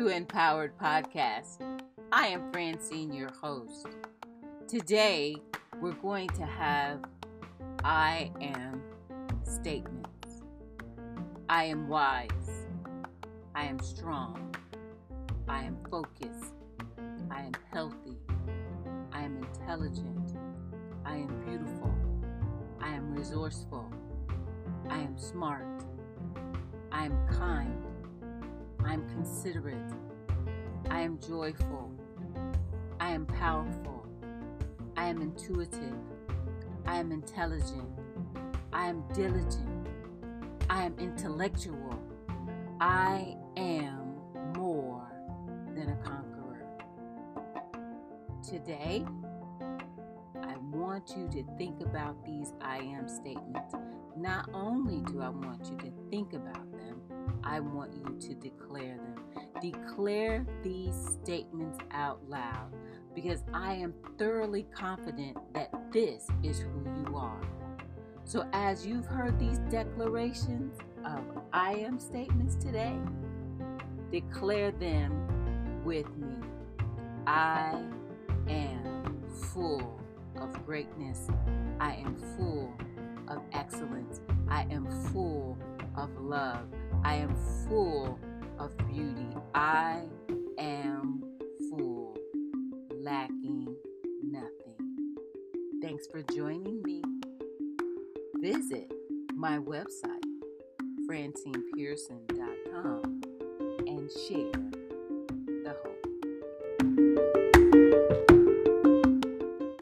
to Empowered Podcast. I am Francine, your host. Today, we're going to have I am statements. I am wise. I am strong. I am focused. I am healthy. I am intelligent. I am beautiful. I am resourceful. I am smart. I am kind. I am considerate. I am joyful. I am powerful. I am intuitive. I am intelligent. I am diligent. I am intellectual. I am more than a conqueror. Today, I want you to think about these I am statements. Not only do I want you to think about them, I want you to declare them. Declare these statements out loud, because I am thoroughly confident that this is who you are. So as you've heard these declarations of I am statements today, declare them with me. I am full of greatness. I am full of excellence. I am full of love. I am full of beauty. I am full, lacking nothing. Thanks for joining me. Visit my website, FrancinePearson.com, and share